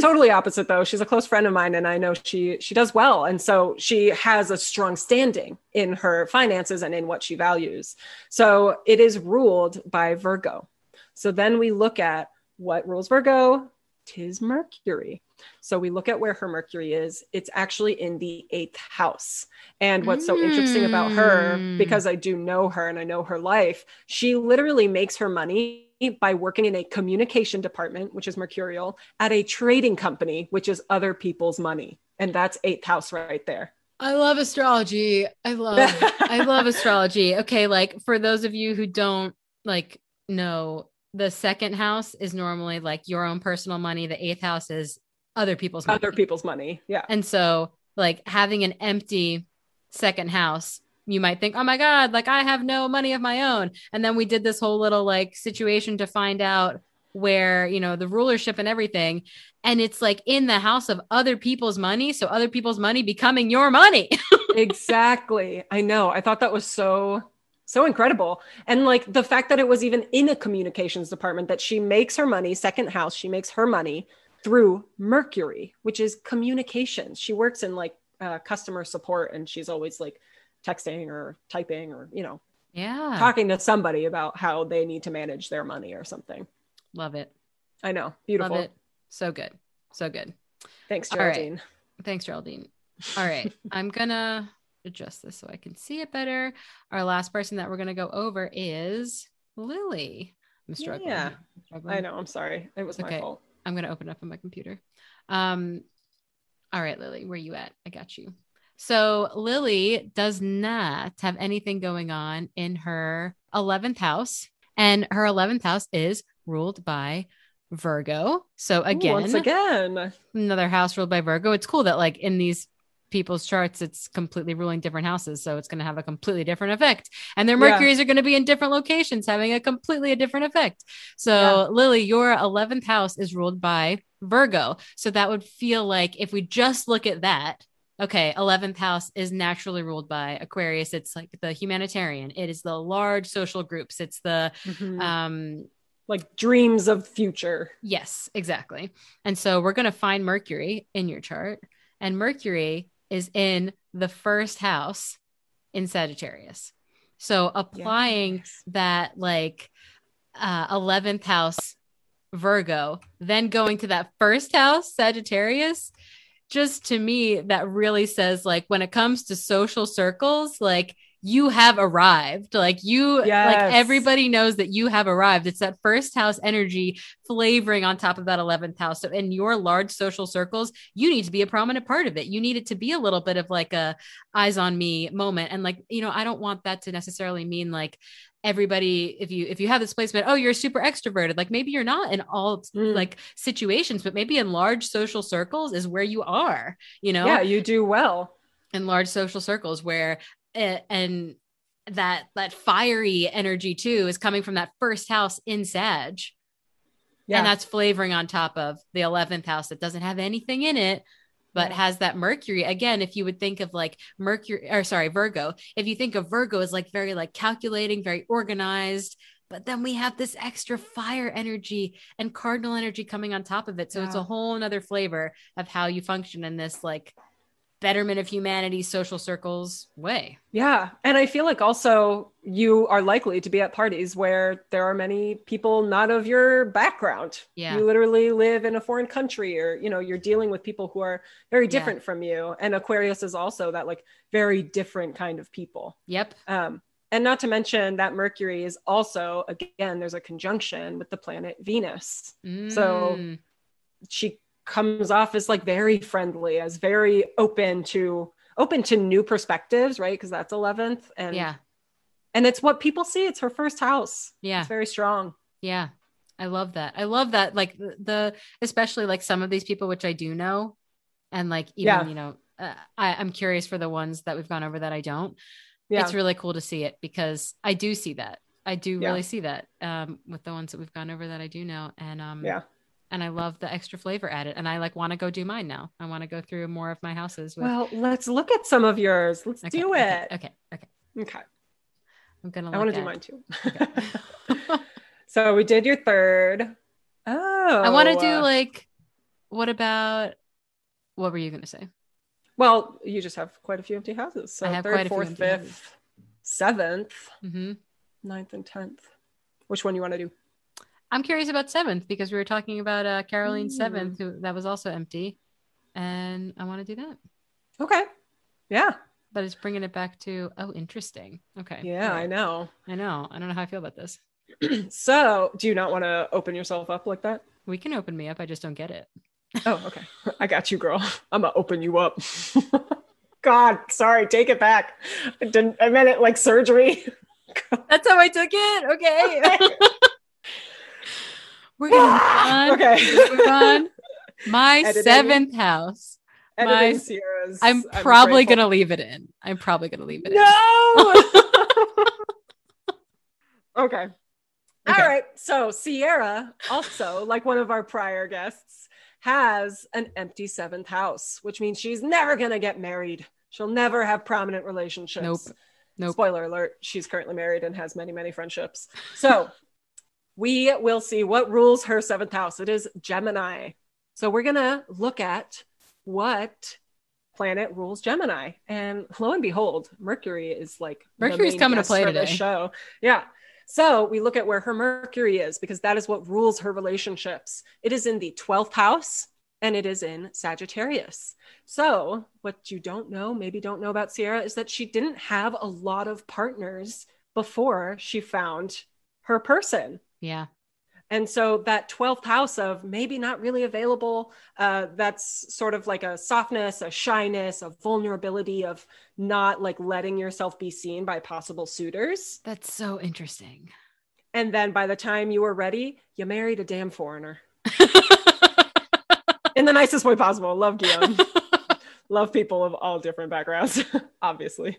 Totally opposite though. She's a close friend of mine and I know she does well. And so she has a strong standing in her finances and in what she values. So it is ruled by Virgo. So then we look at what rules Virgo. 'Tis Mercury. So we look at where her Mercury is. It's actually in the eighth house. And what's so interesting about her, because I do know her and I know her life, she literally makes her money by working in a communication department, which is mercurial, at a trading company, which is other people's money. And that's eighth house right there. I love astrology. I love astrology. Okay. Like for those of you who don't like know, the second house is normally like your own personal money. The eighth house is other people's money. Yeah. And so like having an empty second house, you might think, oh my God, like I have no money of my own. And then we did this whole little like situation to find out where, you know, the rulership and everything. And it's like in the house of other people's money. So other people's money becoming your money. Exactly. I know. I thought that was so incredible. And like the fact that it was even in a communications department, that she makes her money, second house, she makes her money through Mercury, which is communications. She works in like customer support and she's always like texting or typing or, you know, talking to somebody about how they need to manage their money or something. Love it. I know. Beautiful. Love it. So good. So good. Thanks, Geraldine. Right. Thanks, Geraldine. All right. I'm going to adjust this so I can see it better. Our last person that we're going to go over is Lily. I'm struggling. Yeah. I know. I'm sorry. It was my fault. I'm going to open up on my computer. All right, Lily, where you at? I got you. So Lily does not have anything going on in her 11th house, and her 11th house is ruled by Virgo. So again, another house ruled by Virgo. It's cool that like in these people's charts, it's completely ruling different houses. So it's going to have a completely different effect, and their Mercuries are going to be in different locations, having a completely different effect. So Lily, your 11th house is ruled by Virgo. So that would feel like if we just look at that, okay, 11th house is naturally ruled by Aquarius. It's like the humanitarian. It is the large social groups. It's the like dreams of future. Yes, exactly. And so we're going to find Mercury in your chart, and Mercury is in the first house in Sagittarius. So applying that like 11th house Virgo, then going to that first house Sagittarius, just to me, that really says like, when it comes to social circles, like you have arrived, like you, like everybody knows that you have arrived. It's that first house energy flavoring on top of that 11th house. So in your large social circles, you need to be a prominent part of it. You need it to be a little bit of like a eyes on me moment. And like, you know, I don't want that to necessarily mean like everybody, if you have this placement, oh, you're super extroverted. Like maybe you're not in all like situations, but maybe in large social circles is where you are, you know? Yeah, you do well in large social circles where, and that fiery energy too is coming from that first house in Sag. Yeah. And that's flavoring on top of the 11th house that doesn't have anything in it, but has that Mercury. Again, if you would think of like Virgo, if you think of Virgo as like very like calculating, very organized, but then we have this extra fire energy and cardinal energy coming on top of it. So it's a whole nother flavor of how you function in this like betterment of humanity, social circles way. Yeah. And I feel like also you are likely to be at parties where there are many people not of your background. Yeah. You literally live in a foreign country, or, you know, you're dealing with people who are very different from you. And Aquarius is also that like very different kind of people. Yep. And not to mention that Mercury is also, again, there's a conjunction with the planet Venus. So she comes off as like very friendly, as very open to new perspectives, right? Because that's 11th, and and it's what people see. It's her first house. Yeah, it's very strong. Yeah, I love that. Like the especially like some of these people, which I do know, and like even you know, I'm curious for the ones that we've gone over that I don't. Yeah, it's really cool to see it because I do see that. I do really see that with the ones that we've gone over that I do know, and and I love the extra flavor added. And I like want to go do mine now. I want to go through more of my houses. Well, let's look at some of yours. Let's do it. Okay. I'm going to look at it. I want to do mine too. Okay. So we did your third. Oh. I want to do like, what were you going to say? Well, you just have quite a few empty houses. So I have third, fourth, fifth, seventh, ninth, and 10th. Which one you want to do? I'm curious about seventh because we were talking about Caroline's seventh, that was also empty, and I want to do that. Okay. Yeah. But it's bringing it back to, oh, interesting. Okay. Yeah, right. I know. I don't know how I feel about this. So do you not want to open yourself up like that? We can open me up. I just don't get it. Oh, okay. I got you, girl. I'm going to open you up. God, sorry. Take it back. I meant it like surgery. That's how I took it. Okay. We're going to move on. My editing. Seventh house. I'm probably going to leave it in. No! Okay. All right. So Ciera, also like one of our prior guests, has an empty seventh house, which means she's never going to get married. She'll never have prominent relationships. Nope. Spoiler alert. She's currently married and has many, many friendships. So... we will see what rules her seventh house. It is Gemini. So we're going to look at what planet rules Gemini. And lo and behold, Mercury is like Mercury's coming to play today. Show. Yeah. So we look at where her Mercury is because that is what rules her relationships. It is in the 12th house and it is in Sagittarius. So what you maybe don't know about Ciera is that she didn't have a lot of partners before she found her person. Yeah. And so that 12th house of maybe not really available, that's sort of like a softness, a shyness, a vulnerability of not like letting yourself be seen by possible suitors. That's so interesting. And then by the time you were ready, you married a damn foreigner. In the nicest way possible. Love Guillaume. Love people of all different backgrounds, obviously.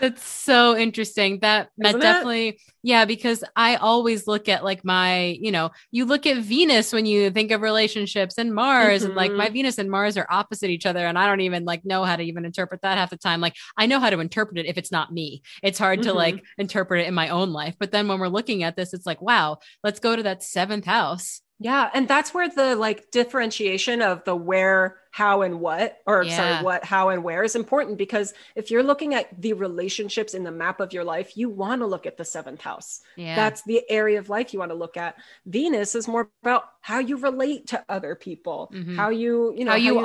That's so interesting. That definitely, yeah, because I always look at like my, you know, you look at Venus when you think of relationships and Mars, mm-hmm. and like my Venus and Mars are opposite each other. And I don't even like know how to even interpret that half the time. Like I know how to interpret it if it's not me. It's hard mm-hmm. to like interpret it in my own life. But then when we're looking at this, it's like, wow, let's go to that seventh house. Yeah. And that's where the like differentiation of the where, how, and what, or yeah. sorry, what, how, and where is important, because if you're looking at the relationships in the map of your life, you want to look at the seventh house. Yeah. That's the area of life you want to look at. Venus is more about how you relate to other people, mm-hmm. how you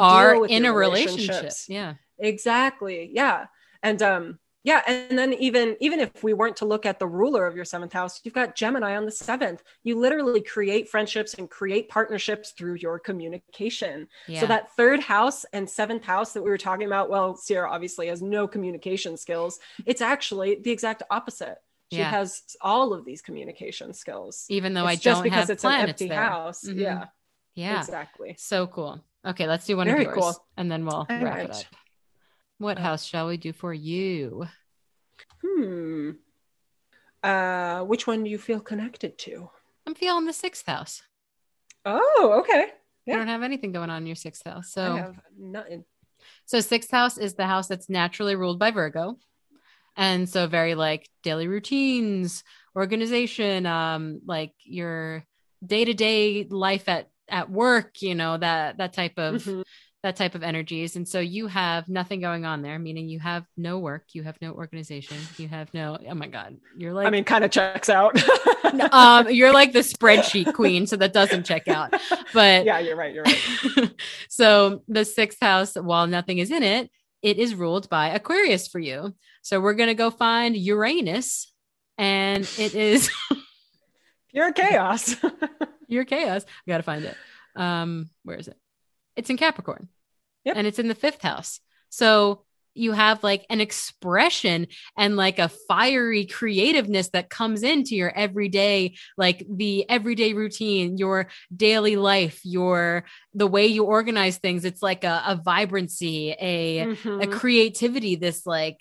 are in a relationship. Yeah, exactly. Yeah. And, yeah. And then even if we weren't to look at the ruler of your seventh house, you've got Gemini on the seventh. You literally create friendships and create partnerships through your communication. Yeah. So that third house and seventh house that we were talking about, well, Ciera obviously has no communication skills. It's actually the exact opposite. She yeah. has all of these communication skills. Even though it's it's an empty house. Mm-hmm. Yeah. Yeah. Exactly. So cool. Okay. Let's do one Very of yours cool. and then we'll all wrap right. it up. What house shall we do for you? Which one do you feel connected to? I'm feeling the sixth house. Oh, okay. Yeah. You don't have anything going on in your sixth house. So I have nothing. So sixth house is the house that's naturally ruled by Virgo. And so very like daily routines, organization, like your day-to-day life at work, you know, that type of mm-hmm. that type of energies. And so you have nothing going on there, meaning you have no work, you have no organization, you have no, oh my God, you're like, I mean, kind of checks out. You're like the spreadsheet queen. So that doesn't check out, but yeah, you're right. So the sixth house, while nothing is in it, it is ruled by Aquarius for you. So we're going to go find Uranus, and it is pure chaos. Pure chaos. I got to find it. Where is it? It's in Capricorn. Yep. And it's in the fifth house. So you have like an expression and like a fiery creativeness that comes into your everyday, like the everyday routine, your daily life, the way you organize things. It's like a vibrancy, mm-hmm. a creativity, this like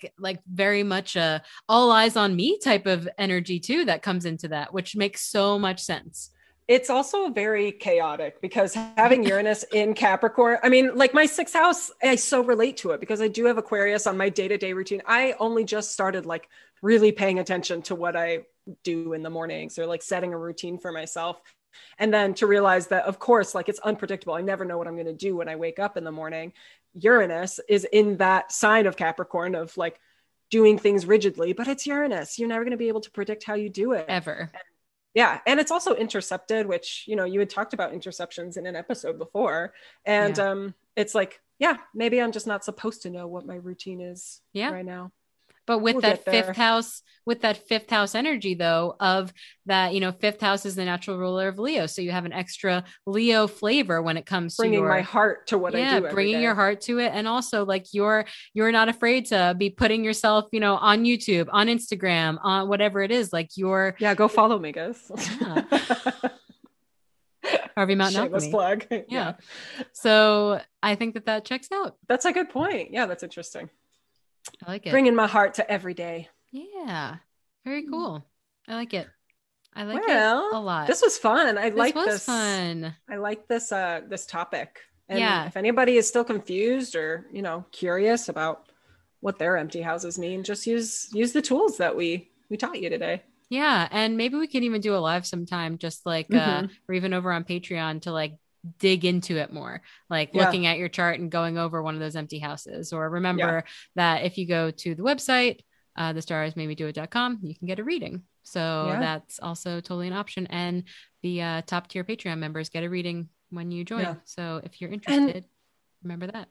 very much a all eyes on me type of energy too, that comes into that, which makes so much sense. It's also very chaotic because having Uranus in Capricorn, I mean, like my sixth house, I so relate to it because I do have Aquarius on my day-to-day routine. I only just started like really paying attention to what I do in the mornings or like setting a routine for myself. And then to realize that, of course, like it's unpredictable. I never know what I'm going to do when I wake up in the morning. Uranus is in that sign of Capricorn of like doing things rigidly, but it's Uranus. You're never going to be able to predict how you do it. Ever. Yeah. And it's also intercepted, which, you know, you had talked about interceptions in an episode before. And yeah. It's like, yeah, maybe I'm just not supposed to know what my routine is yeah. right now. But with that fifth house energy though, of that, you know, fifth house is the natural ruler of Leo. So you have an extra Leo flavor when it comes to bringing my heart to what I do. Bringing your heart to it. And also like you're not afraid to be putting yourself, you know, on YouTube, on Instagram, on whatever it is, like go follow me, guys. Yeah. Harvey Mountain. Shameless plug. Yeah. So I think that checks out. That's a good point. Yeah. That's interesting. I like it. Bringing my heart to every day. Yeah. Very cool. I like it. I like it a lot. This was fun. I like this topic. And yeah. if anybody is still confused or, you know, curious about what their empty houses mean, just use the tools that we taught you today. Yeah. And maybe we can even do a live sometime, just like, mm-hmm. Or even over on Patreon to like, dig into it more, like yeah. looking at your chart and going over one of those empty houses, or remember yeah. that if you go to the website, thestarsmademedoit.com, you can get a reading. So yeah. that's also totally an option. And the top tier Patreon members get a reading when you join. Yeah. So if you're interested, remember that.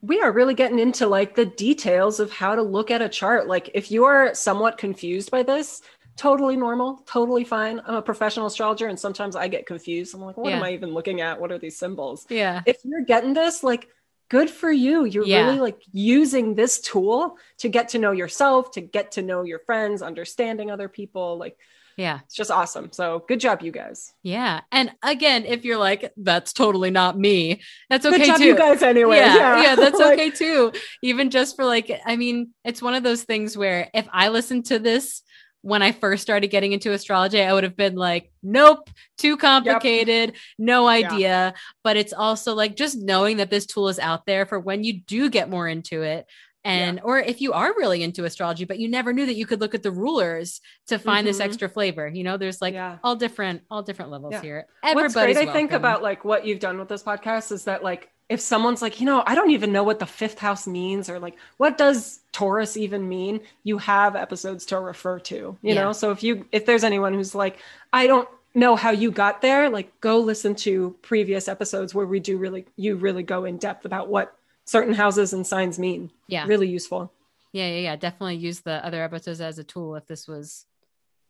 We are really getting into like the details of how to look at a chart. Like if you are somewhat confused by this, totally normal, totally fine. I'm a professional astrologer and sometimes I get confused. I'm like, what yeah. am I even looking at? What are these symbols? Yeah. If you're getting this, like, good for you. You're yeah. really like using this tool to get to know yourself, to get to know your friends, understanding other people. Like Yeah. It's just awesome. So good job, you guys. Yeah. And again, if you're like, that's totally not me, that's okay too. Good job, you guys, anyway. Yeah, that's like, okay too. Even just for like, I mean, it's one of those things where if I listened to this when I first started getting into astrology, I would have been like, nope, too complicated, no idea. Yeah. But it's also like just knowing that this tool is out there for when you do get more into it. And, or if you are really into astrology, but you never knew that you could look at the rulers to find this extra flavor, you know, there's like all different levels here. Everybody's What's great, I think, about like what you've done with this podcast is that like, if someone's like, you know, I don't even know what the fifth house means, or like, what does Taurus even mean? You have episodes to refer to, you know? So if there's anyone who's like, I don't know how you got there, like go listen to previous episodes where we do really go in depth about what certain houses and signs mean. Yeah. Really useful. Yeah. Definitely use the other episodes as a tool if this was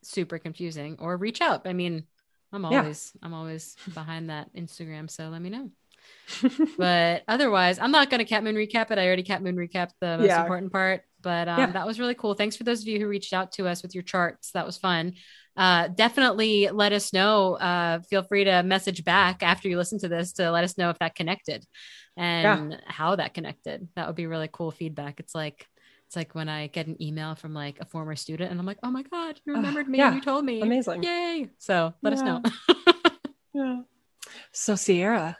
super confusing, or reach out. I mean, I'm always behind that Instagram. So let me know. But otherwise, I'm not going to cat moon recap it. I already cat moon recapped the most important part, but that was really cool. Thanks for those of you who reached out to us with your charts. That was fun. Definitely let us know. Feel free to message back after you listen to this to let us know if that connected and how that connected. That would be really cool feedback. It's like when I get an email from like a former student and I'm like, oh my God, you remembered me. Yeah. You told me. Amazing. Yay. So let us know. So Ciera,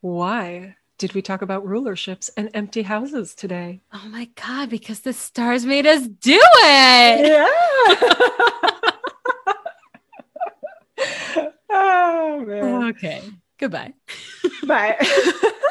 why did we talk about rulerships and empty houses today? Oh my God, because the stars made us do it. Oh man. Okay. Goodbye. Bye.